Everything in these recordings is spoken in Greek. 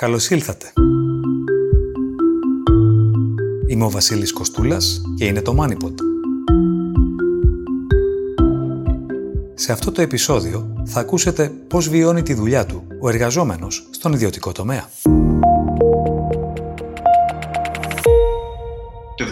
Καλώς ήλθατε. Είμαι ο Βασίλης Κωστούλας και είναι το Money Pod. Σε αυτό το επεισόδιο θα ακούσετε πώς βιώνει τη δουλειά του ο εργαζόμενος στον ιδιωτικό τομέα. Το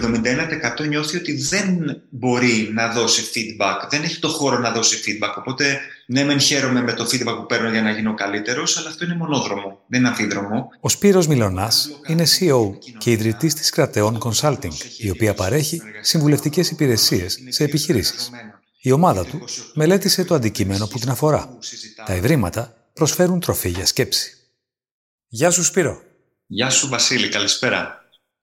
71% νιώθει ότι δεν μπορεί να δώσει feedback, δεν έχει το χώρο να δώσει feedback. Οπότε, ναι, μεν χαίρομαι με το feedback που παίρνω για να γίνω καλύτερος, αλλά αυτό είναι μονόδρομο, δεν είναι αμφίδρομο. Ο Σπύρος Μιλωνάς είναι CEO και ιδρυτής της Krataion Consulting, η οποία παρέχει συμβουλευτικές υπηρεσίες σε επιχειρήσεις. Η ομάδα του μελέτησε το αντικείμενο που την αφορά. Τα ευρήματα προσφέρουν τροφή για σκέψη. Γεια σου, Σπύρο. Γεια σου, Βασίλη. Καλησπέρα.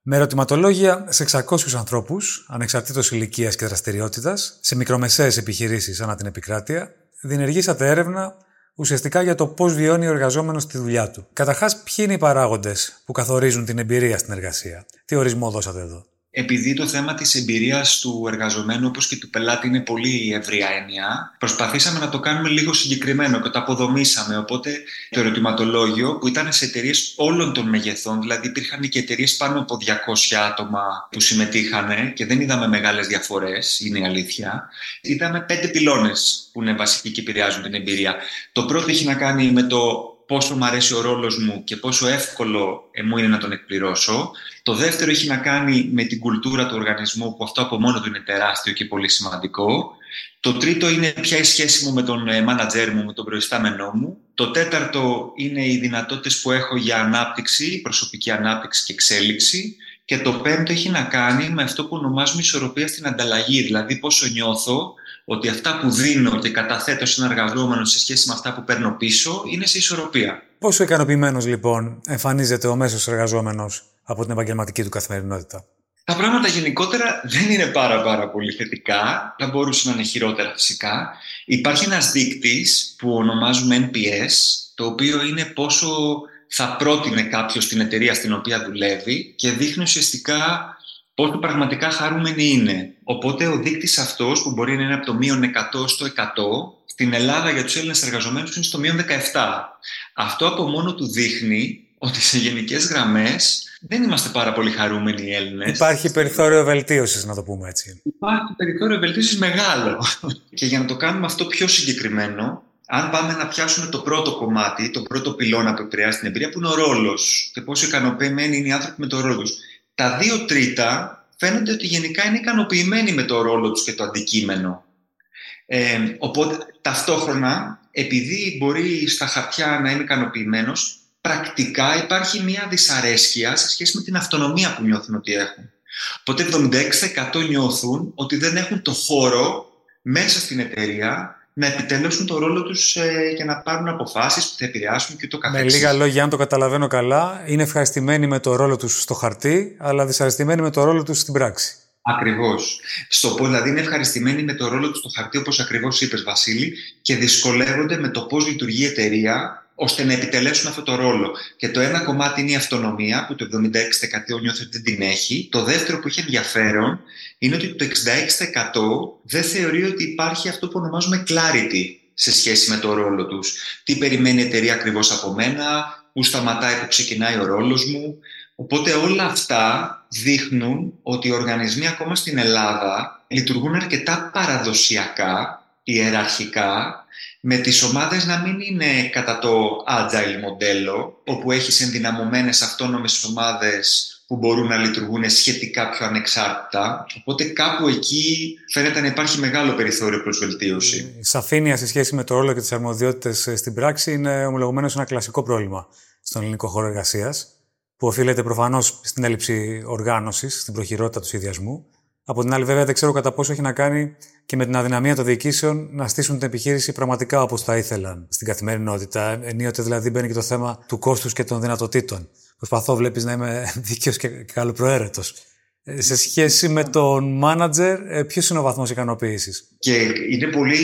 Με ερωτηματολόγια σε 600 ανθρώπους, ανεξαρτήτως ηλικίας και δραστηριότητας, σε μικρομεσαίες επιχειρήσεις ανά την επικράτεια, διενεργήσατε έρευνα ουσιαστικά για το πώς βιώνει ο εργαζόμενος τη δουλειά του. Καταρχάς, ποιοι είναι οι παράγοντες που καθορίζουν την εμπειρία στην εργασία? Τι ορισμό δώσατε εδώ? Επειδή το θέμα της εμπειρίας του εργαζομένου όπως και του πελάτη είναι πολύ ευρία έννοια, προσπαθήσαμε να το κάνουμε λίγο συγκεκριμένο και το αποδομήσαμε. Οπότε το ερωτηματολόγιο που ήταν σε εταιρείες όλων των μεγεθών, δηλαδή υπήρχαν και εταιρείες πάνω από 200 άτομα που συμμετείχαν και δεν είδαμε μεγάλες διαφορές, είναι η αλήθεια. Είδαμε 5 πυλώνες που είναι βασικοί και επηρεάζουν την εμπειρία. Το πρώτο έχει να κάνει με το πόσο μου αρέσει ο ρόλος μου και πόσο εύκολο μου είναι να τον εκπληρώσω. Το δεύτερο έχει να κάνει με την κουλτούρα του οργανισμού, που αυτό από μόνο του είναι τεράστιο και πολύ σημαντικό. Το τρίτο είναι ποια η σχέση μου με τον manager μου, με τον προϊστάμενό μου. Το τέταρτο είναι οι δυνατότητες που έχω για ανάπτυξη, προσωπική ανάπτυξη και εξέλιξη. Και το πέμπτο έχει να κάνει με αυτό που ονομάζουμε ισορροπία στην ανταλλαγή, δηλαδή πόσο νιώθω ότι αυτά που δίνω και καταθέτω σε έναν εργαζόμενο σε σχέση με αυτά που παίρνω πίσω είναι σε ισορροπία. Πόσο ικανοποιημένος λοιπόν εμφανίζεται ο μέσος εργαζόμενος από την επαγγελματική του καθημερινότητα? Τα πράγματα γενικότερα δεν είναι πάρα πολύ θετικά, θα μπορούσαν να είναι χειρότερα φυσικά. Υπάρχει ένας δείκτης που ονομάζουμε NPS, το οποίο είναι πόσο θα πρότεινε κάποιος την εταιρεία στην οποία δουλεύει και δείχνει ουσιαστικά πόσο πραγματικά χαρούμενοι είναι. Οπότε ο δείκτης αυτός που μπορεί να είναι από το -100 στο 100, στην Ελλάδα για τους Έλληνες εργαζομένους είναι στο -17. Αυτό από μόνο του δείχνει ότι σε γενικές γραμμές δεν είμαστε πάρα πολύ χαρούμενοι οι Έλληνες. Υπάρχει περιθώριο βελτίωσης, να το πούμε έτσι. Υπάρχει περιθώριο βελτίωσης μεγάλο. Και για να το κάνουμε αυτό πιο συγκεκριμένο, αν πάμε να πιάσουμε το πρώτο κομμάτι, τον πρώτο πυλώνα που επηρεάζει την εμπειρία, που είναι ο ρόλος και πόσο ικανοποιημένοι είναι οι άνθρωποι με τον ρόλο τους. Τα 2/3 φαίνονται ότι γενικά είναι ικανοποιημένοι με το ρόλο τους και το αντικείμενο. Οπότε ταυτόχρονα, επειδή μπορεί στα χαρτιά να είναι ικανοποιημένος, πρακτικά υπάρχει μια δυσαρέσκεια σε σχέση με την αυτονομία που νιώθουν ότι έχουν. Οπότε 76% νιώθουν ότι δεν έχουν το χώρο μέσα στην εταιρεία να επιτελέσουν το ρόλο τους και να πάρουν αποφάσεις που θα επηρεάσουν και το καθεξής. Με λίγα λόγια, αν το καταλαβαίνω καλά, είναι ευχαριστημένοι με το ρόλο τους στο χαρτί, αλλά δυσαρεστημένοι με το ρόλο τους στην πράξη. Ακριβώς. Δηλαδή είναι ευχαριστημένοι με το ρόλο τους στο χαρτί, όπως ακριβώς είπες, Βασίλη, και δυσκολεύονται με το πώς λειτουργεί η εταιρεία ώστε να επιτελέσουν αυτό το ρόλο. Και το ένα κομμάτι είναι η αυτονομία, που το 76% νιώθει ότι δεν την έχει. Το δεύτερο που έχει ενδιαφέρον είναι ότι το 66% δεν θεωρεί ότι υπάρχει αυτό που ονομάζουμε clarity σε σχέση με το ρόλο τους. Τι περιμένει η εταιρεία ακριβώς από μένα, που σταματάει, που ξεκινάει ο ρόλος μου. Οπότε όλα αυτά δείχνουν ότι οι οργανισμοί ακόμα στην Ελλάδα λειτουργούν αρκετά παραδοσιακά, ιεραρχικά, με τις ομάδες να μην είναι κατά το agile μοντέλο, όπου έχεις ενδυναμωμένες αυτόνομες ομάδες που μπορούν να λειτουργούν σχετικά πιο ανεξάρτητα. Οπότε κάπου εκεί φαίνεται να υπάρχει μεγάλο περιθώριο προς βελτίωση. Η σαφήνεια σε σχέση με το ρόλο και τις αρμοδιότητες στην πράξη είναι ομολογουμένως ένα κλασικό πρόβλημα στον ελληνικό χώρο εργασίας, που οφείλεται προφανώς στην έλλειψη οργάνωσης, στην προχειρότητα του σχεδιασμού. Από την άλλη, βέβαια, δεν ξέρω κατά πόσο έχει να κάνει και με την αδυναμία των διοικήσεων να στήσουν την επιχείρηση πραγματικά όπως θα ήθελαν στην καθημερινότητα. Ενίοτε δηλαδή μπαίνει και το θέμα του κόστους και των δυνατοτήτων. Προσπαθώ, βλέπεις, να είμαι δίκαιος και καλοπροαίρετος. Σε σχέση με τον manager, ποιος είναι ο βαθμός ικανοποίησης? Και είναι πολύ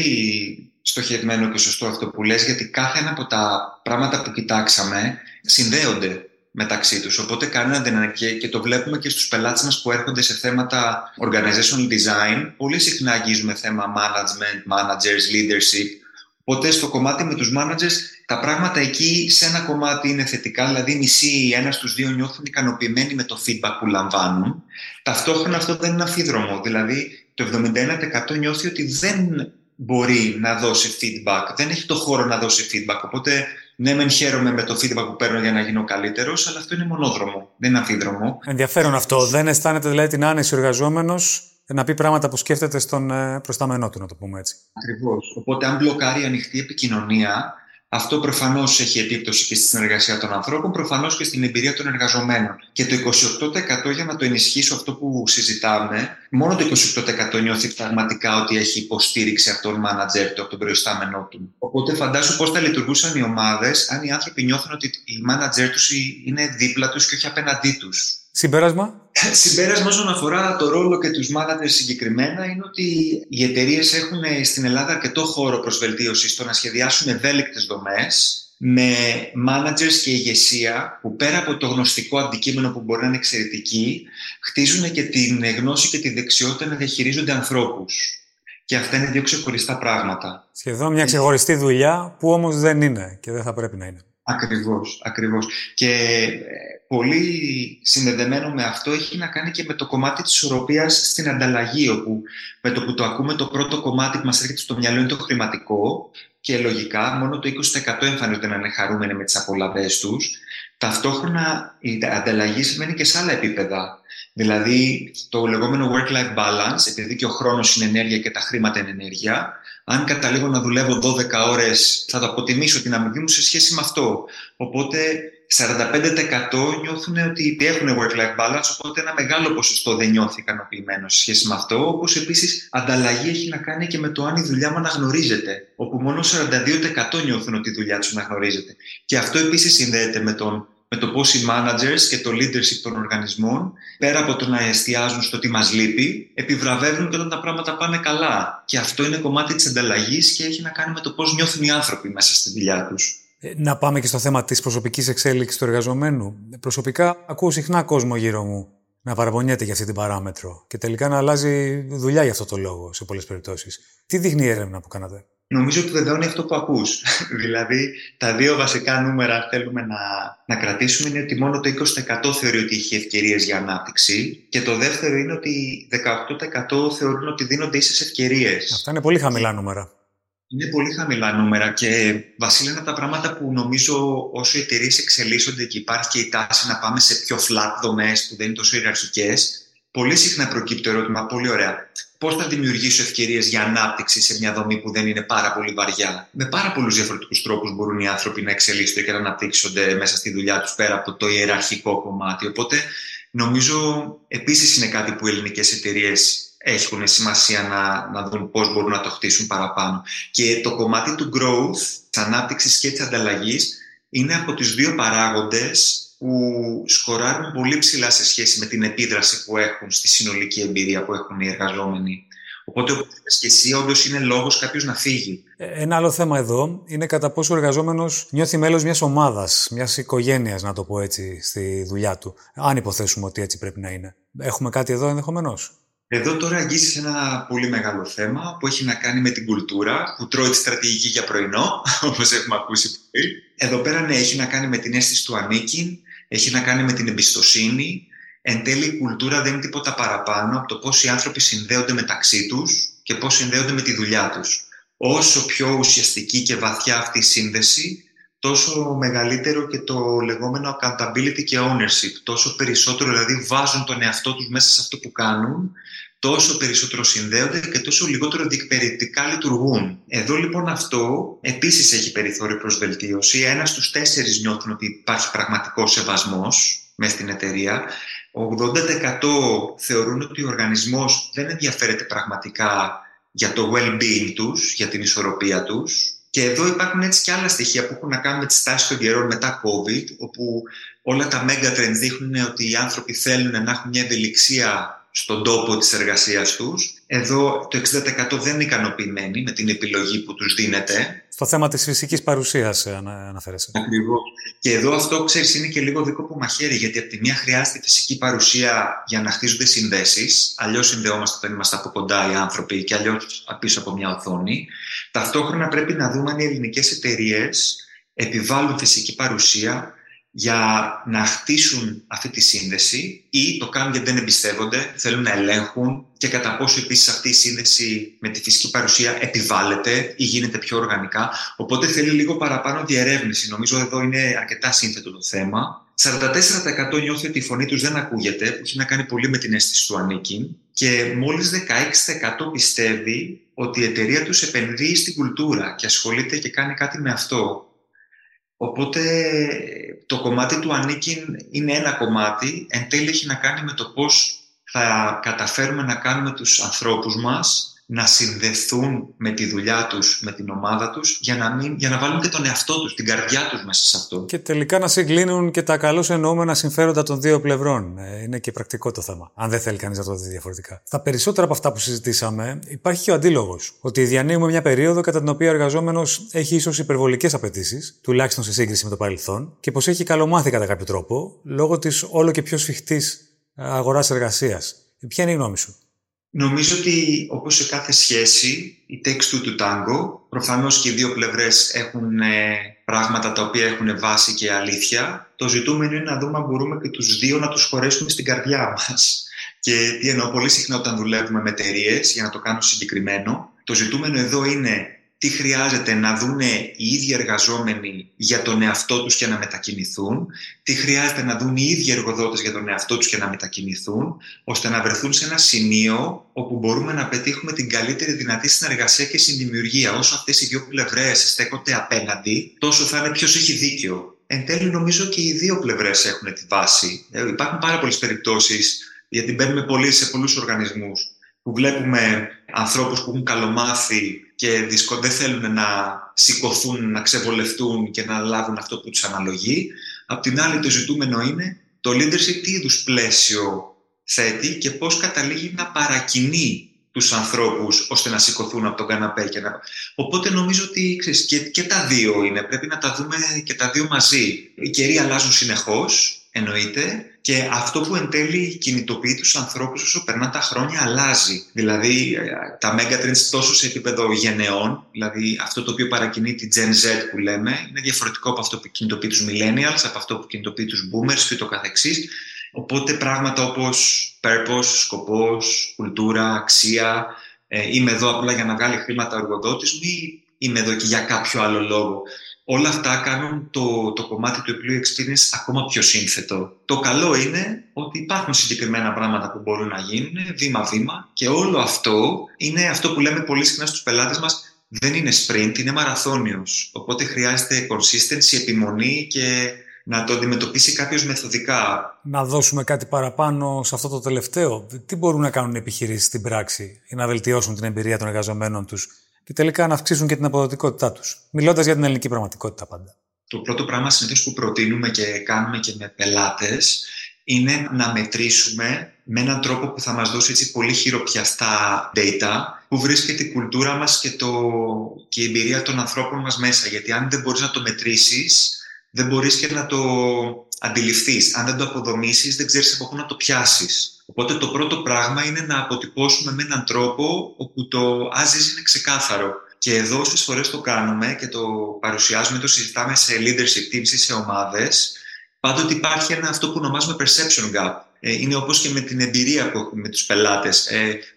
στοχευμένο και σωστό αυτό που λες, γιατί κάθε ένα από τα πράγματα που κοιτάξαμε συνδέονται μεταξύ τους. Οπότε κανένα δεν αναγκαίε, και το βλέπουμε και στους πελάτες μας που έρχονται σε θέματα organizational design. Πολύ συχνά αγγίζουμε θέμα management, managers, leadership. Οπότε στο κομμάτι με τους managers τα πράγματα εκεί σε ένα κομμάτι είναι θετικά, δηλαδή μισή ή ένας στους δύο νιώθουν ικανοποιημένοι με το feedback που λαμβάνουν. Ταυτόχρονα αυτό δεν είναι αμφίδρομο, δηλαδή το 71% νιώθει ότι δεν μπορεί να δώσει feedback, δεν έχει το χώρο να δώσει feedback, οπότε ναι, μεν χαίρομαι με το feedback που παίρνω για να γίνω καλύτερος, αλλά αυτό είναι μονόδρομο, δεν είναι αμφίδρομο. Ενδιαφέρον αυτό, δεν αισθάνεται δηλαδή την άνεση ο εργαζόμενος να πει πράγματα που σκέφτεται στον προστάμενό του, να το πούμε έτσι. Ακριβώς. Οπότε, αν μπλοκάρει ανοιχτή επικοινωνία, αυτό προφανώς έχει επίπτωση και στη συνεργασία των ανθρώπων, προφανώς και στην εμπειρία των εργαζομένων. Και το 28%, για να το ενισχύσω αυτό που συζητάμε, μόνο το 28% νιώθει πραγματικά ότι έχει υποστήριξη από τον μάνατζερ του, από τον προϊστάμενό του. Οπότε, φαντάσου πώς θα λειτουργούσαν οι ομάδες αν οι άνθρωποι νιώθουν ότι οι μάνατζερ τους είναι δίπλα τους και όχι απέναντί τους. Συμπέρασμα. Συμπέρασμα όσον αφορά το ρόλο και τους managers συγκεκριμένα είναι ότι οι εταιρείες έχουν στην Ελλάδα αρκετό χώρο προς βελτίωση στο να σχεδιάσουν ευέλικτες δομές με managers και ηγεσία που πέρα από το γνωστικό αντικείμενο που μπορεί να είναι εξαιρετική χτίζουν και την γνώση και τη δεξιότητα να διαχειρίζονται ανθρώπους. Και αυτά είναι δύο ξεχωριστά πράγματα. Σχεδόν μια ξεχωριστή δουλειά που όμως δεν είναι και δεν θα πρέπει να είναι. Ακριβώς, ακριβώς. Και πολύ συνδεδεμένο με αυτό έχει να κάνει και με το κομμάτι της ισορροπίας στην ανταλλαγή, όπου με το που το ακούμε το πρώτο κομμάτι που μας έρχεται στο μυαλό είναι το χρηματικό και λογικά μόνο το 20% εμφανίζονται να είναι χαρούμενοι με τις απολαυές τους. Ταυτόχρονα η ανταλλαγή σημαίνει και σε άλλα επίπεδα. Δηλαδή το λεγόμενο work-life balance, επειδή και ο χρόνος είναι ενέργεια και τα χρήματα είναι ενέργεια, αν καταλήγω να δουλεύω 12 ώρες, θα το αποτιμήσω την αμοιβή μου σε σχέση με αυτό. Οπότε 45% νιώθουν ότι έχουν work-life balance, οπότε ένα μεγάλο ποσοστό δεν νιώθει ικανοποιημένο σε σχέση με αυτό. Όπως επίσης, ανταλλαγή έχει να κάνει και με το αν η δουλειά μου αναγνωρίζεται, όπου μόνο 42% νιώθουν ότι η δουλειά τους αναγνωρίζεται. Και αυτό επίσης συνδέεται με το πώς οι managers και το leadership των οργανισμών, πέρα από το να εστιάζουν στο τι μας λείπει, επιβραβεύουν και όταν τα πράγματα πάνε καλά. Και αυτό είναι κομμάτι της ανταλλαγής και έχει να κάνει με το πώς νιώθουν οι άνθρωποι μέσα στη δουλειά τους. Να πάμε και στο θέμα της προσωπικής εξέλιξης του εργαζομένου. Προσωπικά ακούω συχνά κόσμο γύρω μου να παραπονιέται για αυτή την παράμετρο και τελικά να αλλάζει δουλειά για αυτό το λόγο σε πολλές περιπτώσεις. Τι δείχνει η έρευνα που κάνατε? Νομίζω ότι βεβαιώνει αυτό που ακούς. Δηλαδή, τα δύο βασικά νούμερα θέλουμε να κρατήσουμε είναι ότι μόνο το 20% θεωρεί ότι έχει ευκαιρίες για ανάπτυξη και το δεύτερο είναι ότι 18% θεωρούν ότι δίνονται ίσες ευκαιρίες. Αυτά είναι πολύ χαμηλά νούμερα. Είναι πολύ χαμηλά νούμερα και βασίλενα τα πράγματα που νομίζω όσο οι εταιρείες εξελίσσονται και υπάρχει και η τάση να πάμε σε πιο flat δομές που δεν είναι τόσο ιεραρχικές, πολύ συχνά προκύπτει το ερώτημα, πολύ ωραία. Πώς θα δημιουργήσω ευκαιρίες για ανάπτυξη σε μια δομή που δεν είναι πάρα πολύ βαριά? Με πάρα πολλούς διαφορετικούς τρόπους μπορούν οι άνθρωποι να εξελίσσονται και να αναπτύξονται μέσα στη δουλειά τους πέρα από το ιεραρχικό κομμάτι. Οπότε, νομίζω επίσης είναι κάτι που οι ελληνικές εταιρείες έχουν σημασία να δουν πώς μπορούν να το χτίσουν παραπάνω. Και το κομμάτι του growth, της ανάπτυξης και της ανταλλαγής είναι από τους δύο παράγοντες που σκοράρουν πολύ ψηλά σε σχέση με την επίδραση που έχουν στη συνολική εμπειρία που έχουν οι εργαζόμενοι. Οπότε, όπως είπες και εσύ, όντως είναι λόγος κάποιος να φύγει. Ένα άλλο θέμα εδώ είναι κατά πόσο ο εργαζόμενος νιώθει μέλος μιας ομάδας, μιας οικογένειας, να το πω έτσι, στη δουλειά του. Αν υποθέσουμε ότι έτσι πρέπει να είναι. Έχουμε κάτι εδώ ενδεχομένως? Εδώ τώρα αγγίζεις ένα πολύ μεγάλο θέμα που έχει να κάνει με την κουλτούρα που τρώει τη στρατηγική για πρωινό, όπως έχουμε ακούσει πολύ. Εδώ πέρα ναι, έχει να κάνει με την αίσθηση του ανήκειν, έχει να κάνει με την εμπιστοσύνη. Εν τέλει η κουλτούρα δεν είναι τίποτα παραπάνω από το πώς οι άνθρωποι συνδέονται μεταξύ τους και πώς συνδέονται με τη δουλειά τους. Όσο πιο ουσιαστική και βαθιά αυτή η σύνδεση, τόσο μεγαλύτερο και το λεγόμενο accountability και ownership. Τόσο περισσότερο δηλαδή βάζουν τον εαυτό τους μέσα σε αυτό που κάνουν, τόσο περισσότερο συνδέονται και τόσο λιγότερο διεκπαιρετικά λειτουργούν. Εδώ λοιπόν αυτό επίσης έχει περιθώριο προς βελτίωση. Ένας στους 4 νιώθουν ότι υπάρχει πραγματικός σεβασμός μέσα στην εταιρεία. 80% θεωρούν ότι ο οργανισμός δεν ενδιαφέρεται πραγματικά για το well-being τους, για την ισορροπία τους. Και εδώ υπάρχουν έτσι και άλλα στοιχεία που έχουν να κάνουν με τις τάσεις των καιρών μετά COVID, όπου όλα τα megatrends δείχνουν ότι οι άνθρωποι θέλουν να έχουν μια ευελιξία στον τόπο της εργασίας τους. Εδώ το 60% δεν είναι ικανοποιημένοι με την επιλογή που τους δίνεται. Στο θέμα της φυσικής παρουσίας αναφέρεσαι. Ακριβώς. Και εδώ αυτό, ξέρεις, είναι και λίγο δικό που μαχαίρι, γιατί από τη μία χρειάζεται φυσική παρουσία για να χτίζονται συνδέσεις. Αλλιώς συνδεόμαστε όταν είμαστε από κοντά οι άνθρωποι και αλλιώς πίσω από μια οθόνη. Ταυτόχρονα πρέπει να δούμε αν οι ελληνικές εταιρείες επιβάλλουν φυσική παρουσία για να χτίσουν αυτή τη σύνδεση ή το κάνουν γιατί δεν εμπιστεύονται, θέλουν να ελέγχουν, και κατά πόσο επίσης αυτή η σύνδεση με τη φυσική παρουσία επιβάλλεται ή γίνεται πιο οργανικά. Οπότε θέλει λίγο παραπάνω διερεύνηση. Νομίζω εδώ είναι αρκετά σύνθετο το θέμα. 44% νιώθει ότι η φωνή τους δεν ακούγεται, που έχει να κάνει πολύ με την αίσθηση του ανήκει, και μόλις 16% πιστεύει ότι η εταιρεία τους επενδύει στην κουλτούρα και ασχολείται και κάνει κάτι με αυτό. Οπότε το κομμάτι του ανήκει είναι ένα κομμάτι, εν τέλει έχει να κάνει με το πώς θα καταφέρουμε να κάνουμε τους ανθρώπους μας να συνδεθούν με τη δουλειά τους, με την ομάδα τους, για να βάλουν και τον εαυτό τους, την καρδιά τους μέσα σε αυτό. Και τελικά να συγκλίνουν και τα καλώς εννοούμενα συμφέροντα των δύο πλευρών. Είναι και πρακτικό το θέμα, αν δεν θέλει κανείς να το δει διαφορετικά. Στα περισσότερα από αυτά που συζητήσαμε, υπάρχει και ο αντίλογος. Ότι διανύουμε μια περίοδο κατά την οποία ο εργαζόμενος έχει ίσως υπερβολικές απαιτήσεις, τουλάχιστον σε σύγκριση με το παρελθόν, και πως έχει καλομάθει κατά κάποιο τρόπο λόγω της όλο και πιο σφιχτής αγοράς-εργασίας. Ποια είναι η γνώμη σου? Νομίζω ότι όπως σε κάθε σχέση, η takes two του tango, προφανώς και οι δύο πλευρές έχουν πράγματα τα οποία έχουν βάση και αλήθεια. Το ζητούμενο είναι να δούμε αν μπορούμε και τους δύο να τους χωρέσουμε στην καρδιά μας. Και τι εννοώ, πολύ συχνά όταν δουλεύουμε με εταιρείες, για να το κάνω συγκεκριμένο, το ζητούμενο εδώ είναι τι χρειάζεται να δούνε οι ίδιοι εργαζόμενοι για τον εαυτό τους και να μετακινηθούν, τι χρειάζεται να δουν οι ίδιοι εργοδότες για τον εαυτό τους και να μετακινηθούν, ώστε να βρεθούν σε ένα σημείο όπου μπορούμε να πετύχουμε την καλύτερη δυνατή συνεργασία και συνδημιουργία. Όσο αυτές οι δύο πλευρές στέκονται απέναντι, τόσο θα είναι ποιος έχει δίκιο. Εν τέλει, νομίζω και οι δύο πλευρές έχουν τη βάση. Υπάρχουν πάρα πολλές περιπτώσεις, γιατί μπαίνουμε πολύ σε πολλούς οργανισμούς, που βλέπουμε ανθρώπους που έχουν καλομάθει και δεν θέλουν να σηκωθούν, να ξεβολευτούν και να λάβουν αυτό που τους αναλογεί. Απ' την άλλη, το ζητούμενο είναι το leadership τι είδους πλαίσιο θέτει και πώς καταλήγει να παρακινεί τους ανθρώπους ώστε να σηκωθούν από τον καναπέ. Οπότε νομίζω ότι ξέρεις, και τα δύο είναι. Πρέπει να τα δούμε και τα δύο μαζί. Οι καιροί αλλάζουν συνεχώς, εννοείται, και αυτό που εν τέλει κινητοποιεί τους ανθρώπους όσο περνά τα χρόνια αλλάζει. Δηλαδή τα megatrends τόσο σε επίπεδο γενεών, δηλαδή αυτό το οποίο παρακινεί τη Gen Z που λέμε, είναι διαφορετικό από αυτό που κινητοποιεί τους millennials, από αυτό που κινητοποιεί τους boomers και το καθεξής. Οπότε πράγματα όπως purpose, σκοπός, κουλτούρα, αξία, είμαι εδώ απλά για να βγάλει χρήματα ο εργοδότης μου ή είμαι εδώ και για κάποιο άλλο λόγο. Όλα αυτά κάνουν το κομμάτι του employee experience ακόμα πιο σύνθετο. Το καλό είναι ότι υπάρχουν συγκεκριμένα πράγματα που μπορούν να γίνουν βήμα-βήμα, και όλο αυτό είναι αυτό που λέμε πολύ συχνά στους πελάτες μας, δεν είναι sprint, είναι μαραθώνιος. Οπότε χρειάζεται consistency, επιμονή και να το αντιμετωπίσει κάποιος μεθοδικά. Να δώσουμε κάτι παραπάνω σε αυτό το τελευταίο. Τι μπορούν να κάνουν οι επιχειρήσεις στην πράξη για να βελτιώσουν την εμπειρία των εργαζομένων τους και τελικά να αυξήσουν και την αποδοτικότητά τους, μιλώντας για την ελληνική πραγματικότητα πάντα? Το πρώτο πράγμα συνήθως που προτείνουμε και κάνουμε και με πελάτες είναι να μετρήσουμε με έναν τρόπο που θα μας δώσει έτσι πολύ χειροπιαστά data που βρίσκεται η κουλτούρα μας και η εμπειρία των ανθρώπων μας μέσα. Γιατί αν δεν μπορείς να το μετρήσεις, δεν μπορείς και να το αντιληφθείς. Αν δεν το αποδομήσεις, δεν ξέρεις από πού να το πιάσεις. Οπότε το πρώτο πράγμα είναι να αποτυπώσουμε με έναν τρόπο όπου το άζεις είναι ξεκάθαρο. Και εδώ όσες φορές το κάνουμε και το παρουσιάζουμε, το συζητάμε σε leadership teams ή σε ομάδες, πάντοτε υπάρχει ένα αυτό που ονομάζουμε perception gap. Είναι όπως και με την εμπειρία που έχουμε με τους πελάτες.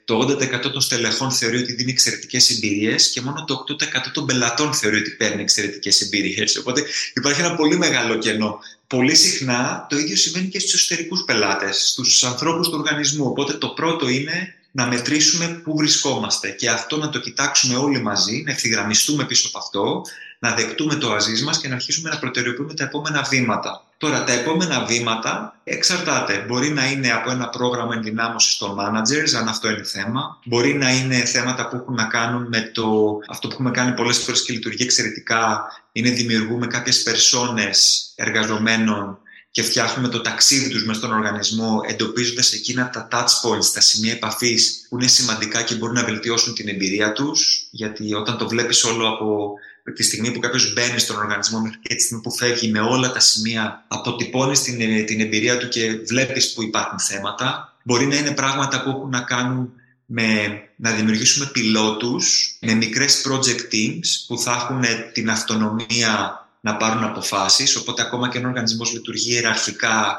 Το 80% των στελεχών θεωρεί ότι δίνει εξαιρετικές εμπειρίες και μόνο το 8% των πελατών θεωρεί ότι παίρνει εξαιρετικές εμπειρίες. Οπότε υπάρχει ένα πολύ μεγάλο κενό. Πολύ συχνά το ίδιο συμβαίνει και στους εσωτερικούς πελάτες, στους ανθρώπους του οργανισμού. Οπότε το πρώτο είναι να μετρήσουμε πού βρισκόμαστε και αυτό να το κοιτάξουμε όλοι μαζί, να ευθυγραμμιστούμε πίσω από αυτό, να δεκτούμε το αζής μας και να αρχίσουμε να προτεραιοποιούμε τα επόμενα βήματα. Τώρα, τα επόμενα βήματα εξαρτάται. Μπορεί να είναι από ένα πρόγραμμα ενδυνάμωσης των managers, αν αυτό είναι θέμα. Μπορεί να είναι θέματα που έχουν να κάνουν με αυτό που έχουμε κάνει πολλές φορές και λειτουργεί εξαιρετικά, είναι δημιουργούμε κάποιες περσόνες εργαζομένων και φτιάχνουμε το ταξίδι τους μες στον οργανισμό, εντοπίζοντας εκείνα τα touch points, τα σημεία επαφής που είναι σημαντικά και μπορούν να βελτιώσουν την εμπειρία τους, γιατί όταν το βλέπεις όλο από τη στιγμή που κάποιος μπαίνει στον οργανισμό μέχρι και τη στιγμή που φεύγει, με όλα τα σημεία αποτυπώνεις την εμπειρία του και βλέπεις που υπάρχουν θέματα. Μπορεί να είναι πράγματα που έχουν να κάνουν να δημιουργήσουμε πιλότους με μικρές project teams που θα έχουν την αυτονομία να πάρουν αποφάσεις, οπότε ακόμα και ο οργανισμός λειτουργεί ιεραρχικά,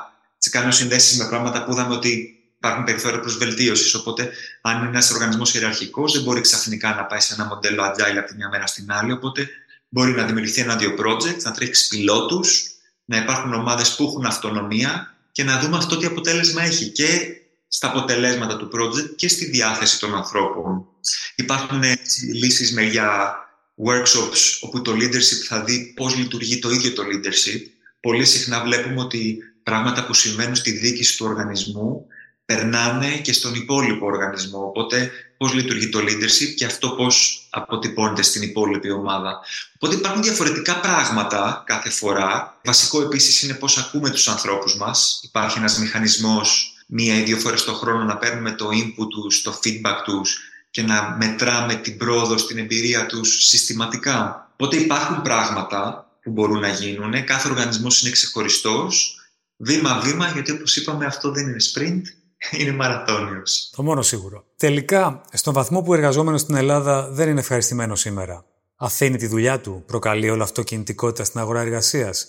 κάνουν συνδέσεις με πράγματα που είδαμε ότι υπάρχουν περιθώρια προς βελτίωσης. Οπότε, αν είναι ένας οργανισμός ιεραρχικός, δεν μπορεί ξαφνικά να πάει σε ένα μοντέλο agile από τη μια μέρα στην άλλη. Οπότε, μπορεί να δημιουργηθεί ένα-δύο project, να τρέξει πιλότους, να υπάρχουν ομάδες που έχουν αυτονομία και να δούμε αυτό τι αποτέλεσμα έχει και στα αποτελέσματα του project και στη διάθεση των ανθρώπων. Υπάρχουν λύσεις για workshops όπου το leadership θα δει πώς λειτουργεί το ίδιο το leadership. Πολύ συχνά βλέπουμε ότι πράγματα που συμβαίνουν στη διοίκηση του οργανισμού περνάνε και στον υπόλοιπο οργανισμό. Οπότε πώς λειτουργεί το leadership και αυτό πώς αποτυπώνεται στην υπόλοιπη ομάδα. Οπότε υπάρχουν διαφορετικά πράγματα κάθε φορά. Βασικό επίσης είναι πώς ακούμε τους ανθρώπους μας. Υπάρχει ένας μηχανισμός μία ή δύο φορές το χρόνο να παίρνουμε το input τους, το feedback τους και να μετράμε την πρόοδο στην εμπειρία τους συστηματικά. Οπότε υπάρχουν πράγματα που μπορούν να γίνουν. Κάθε οργανισμός είναι ξεχωριστός. Βήμα-βήμα, γιατί όπως είπαμε αυτό δεν είναι sprint, είναι μαραθώνιος. Το μόνο σίγουρο. Τελικά, στον βαθμό που εργαζόμενος στην Ελλάδα δεν είναι ευχαριστημένος σήμερα, αθήνει τη δουλειά του, προκαλεί όλο αυτό κινητικότητα στην αγορά εργασίας,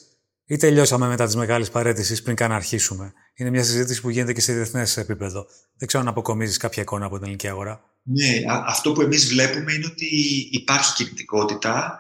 ή τελειώσαμε μετά τις μεγάλες παραιτήσεις πριν καν αρχίσουμε? Είναι μια συζήτηση που γίνεται και σε διεθνές επίπεδο. Δεν ξέρω αν αποκομίζεις κάποια εικόνα από την ελληνική αγορά. Ναι, αυτό που εμείς βλέπουμε είναι ότι υπάρχει κινητικότητα.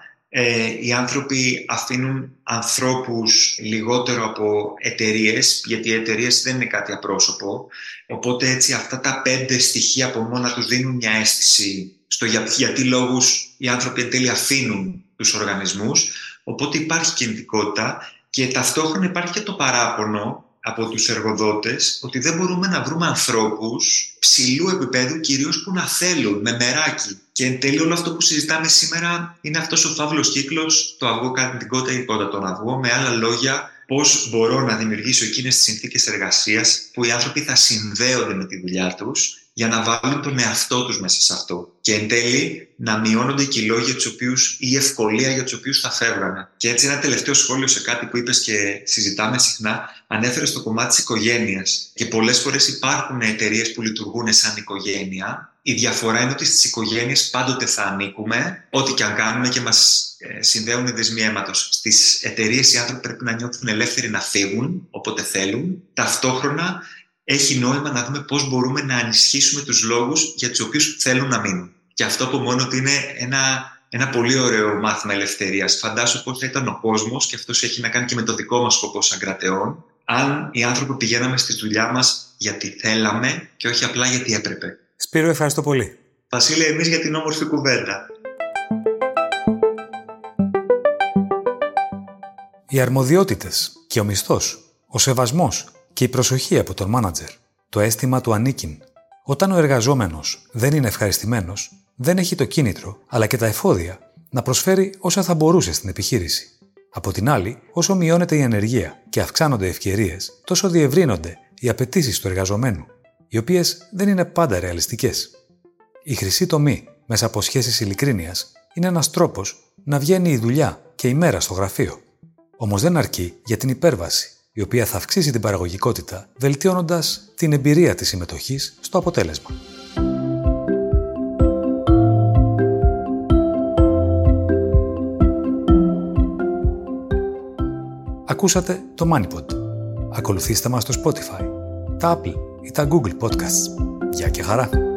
Οι άνθρωποι αφήνουν ανθρώπους λιγότερο από εταιρείες, γιατί οι εταιρείες δεν είναι κάτι απρόσωπο. Οπότε έτσι αυτά τα 5 στοιχεία από μόνα τους δίνουν μια αίσθηση στο για τι λόγους οι άνθρωποι εν τέλει αφήνουν τους οργανισμούς. Οπότε υπάρχει κινητικότητα και ταυτόχρονα υπάρχει και το παράπονο από τους εργοδότες ότι δεν μπορούμε να βρούμε ανθρώπους ψηλού επίπεδου, κυρίως που να θέλουν, με μεράκι. Και εν τέλει όλο αυτό που συζητάμε σήμερα είναι αυτός ο φαύλος κύκλος, το αυγό κάνει την κότα ή κότα τον αυγό. Με άλλα λόγια, πώς μπορώ να δημιουργήσω εκείνες τις συνθήκες εργασίας που οι άνθρωποι θα συνδέονται με τη δουλειά τους για να βάλουν τον εαυτό τους μέσα σε αυτό. Και εν τέλει να μειώνονται οι κιλό για τους οποίους, ή η ευκολία για τους οποίους θα φεύγανε. Και έτσι ένα τελευταίο σχόλιο σε κάτι που είπες και συζητάμε συχνά, ανέφερες το κομμάτι της οικογένειας. Και πολλές φορές υπάρχουν εταιρείες που λειτουργούν σαν οικογένεια. Η διαφορά είναι ότι στις οικογένειες πάντοτε θα ανήκουμε, ό,τι και αν κάνουμε και μας συνδέουν δεσμοί αίματος. Στις εταιρείες οι άνθρωποι πρέπει να νιώθουν ελεύθεροι να φύγουν όποτε θέλουν. Ταυτόχρονα έχει νόημα να δούμε πώς μπορούμε να ανισχύσουμε τους λόγους για τους οποίους θέλουν να μείνουν. Και αυτό από μόνο ότι είναι ένα πολύ ωραίο μάθημα ελευθερίας. Φαντάσου πώς θα ήταν ο κόσμος, και αυτό έχει να κάνει και με το δικό μας σκοπό σαν κρατεών, αν οι άνθρωποι πηγαίναμε στη δουλειά μας γιατί θέλαμε και όχι απλά γιατί έπρεπε. Σπύρο, ευχαριστώ πολύ. Βασίλη, εμείς για την όμορφη κουβέντα. Οι αρμοδιότητες και ο μισθός, ο σεβασμός και η προσοχή από τον μάνατζερ, το αίσθημα του ανήκειν. Όταν ο εργαζόμενος δεν είναι ευχαριστημένος, δεν έχει το κίνητρο αλλά και τα εφόδια να προσφέρει όσα θα μπορούσε στην επιχείρηση. Από την άλλη, όσο μειώνεται η ανεργία και αυξάνονται οι ευκαιρίες, τόσο διευρύνονται οι απαιτήσεις του εργαζομένου, οι οποίες δεν είναι πάντα ρεαλιστικές. Η χρυσή τομή μέσα από σχέσεις ειλικρίνειας είναι ένας τρόπος να βγαίνει η δουλειά και η μέρα στο γραφείο. Όμως δεν αρκεί για την υπέρβαση, η οποία θα αυξήσει την παραγωγικότητα, βελτιώνοντας την εμπειρία της συμμετοχής στο αποτέλεσμα. Ακούσατε το Money Pod. Ακολουθήστε μας στο Spotify, τα Apple ή τα Google Podcasts. Γεια και χαρά!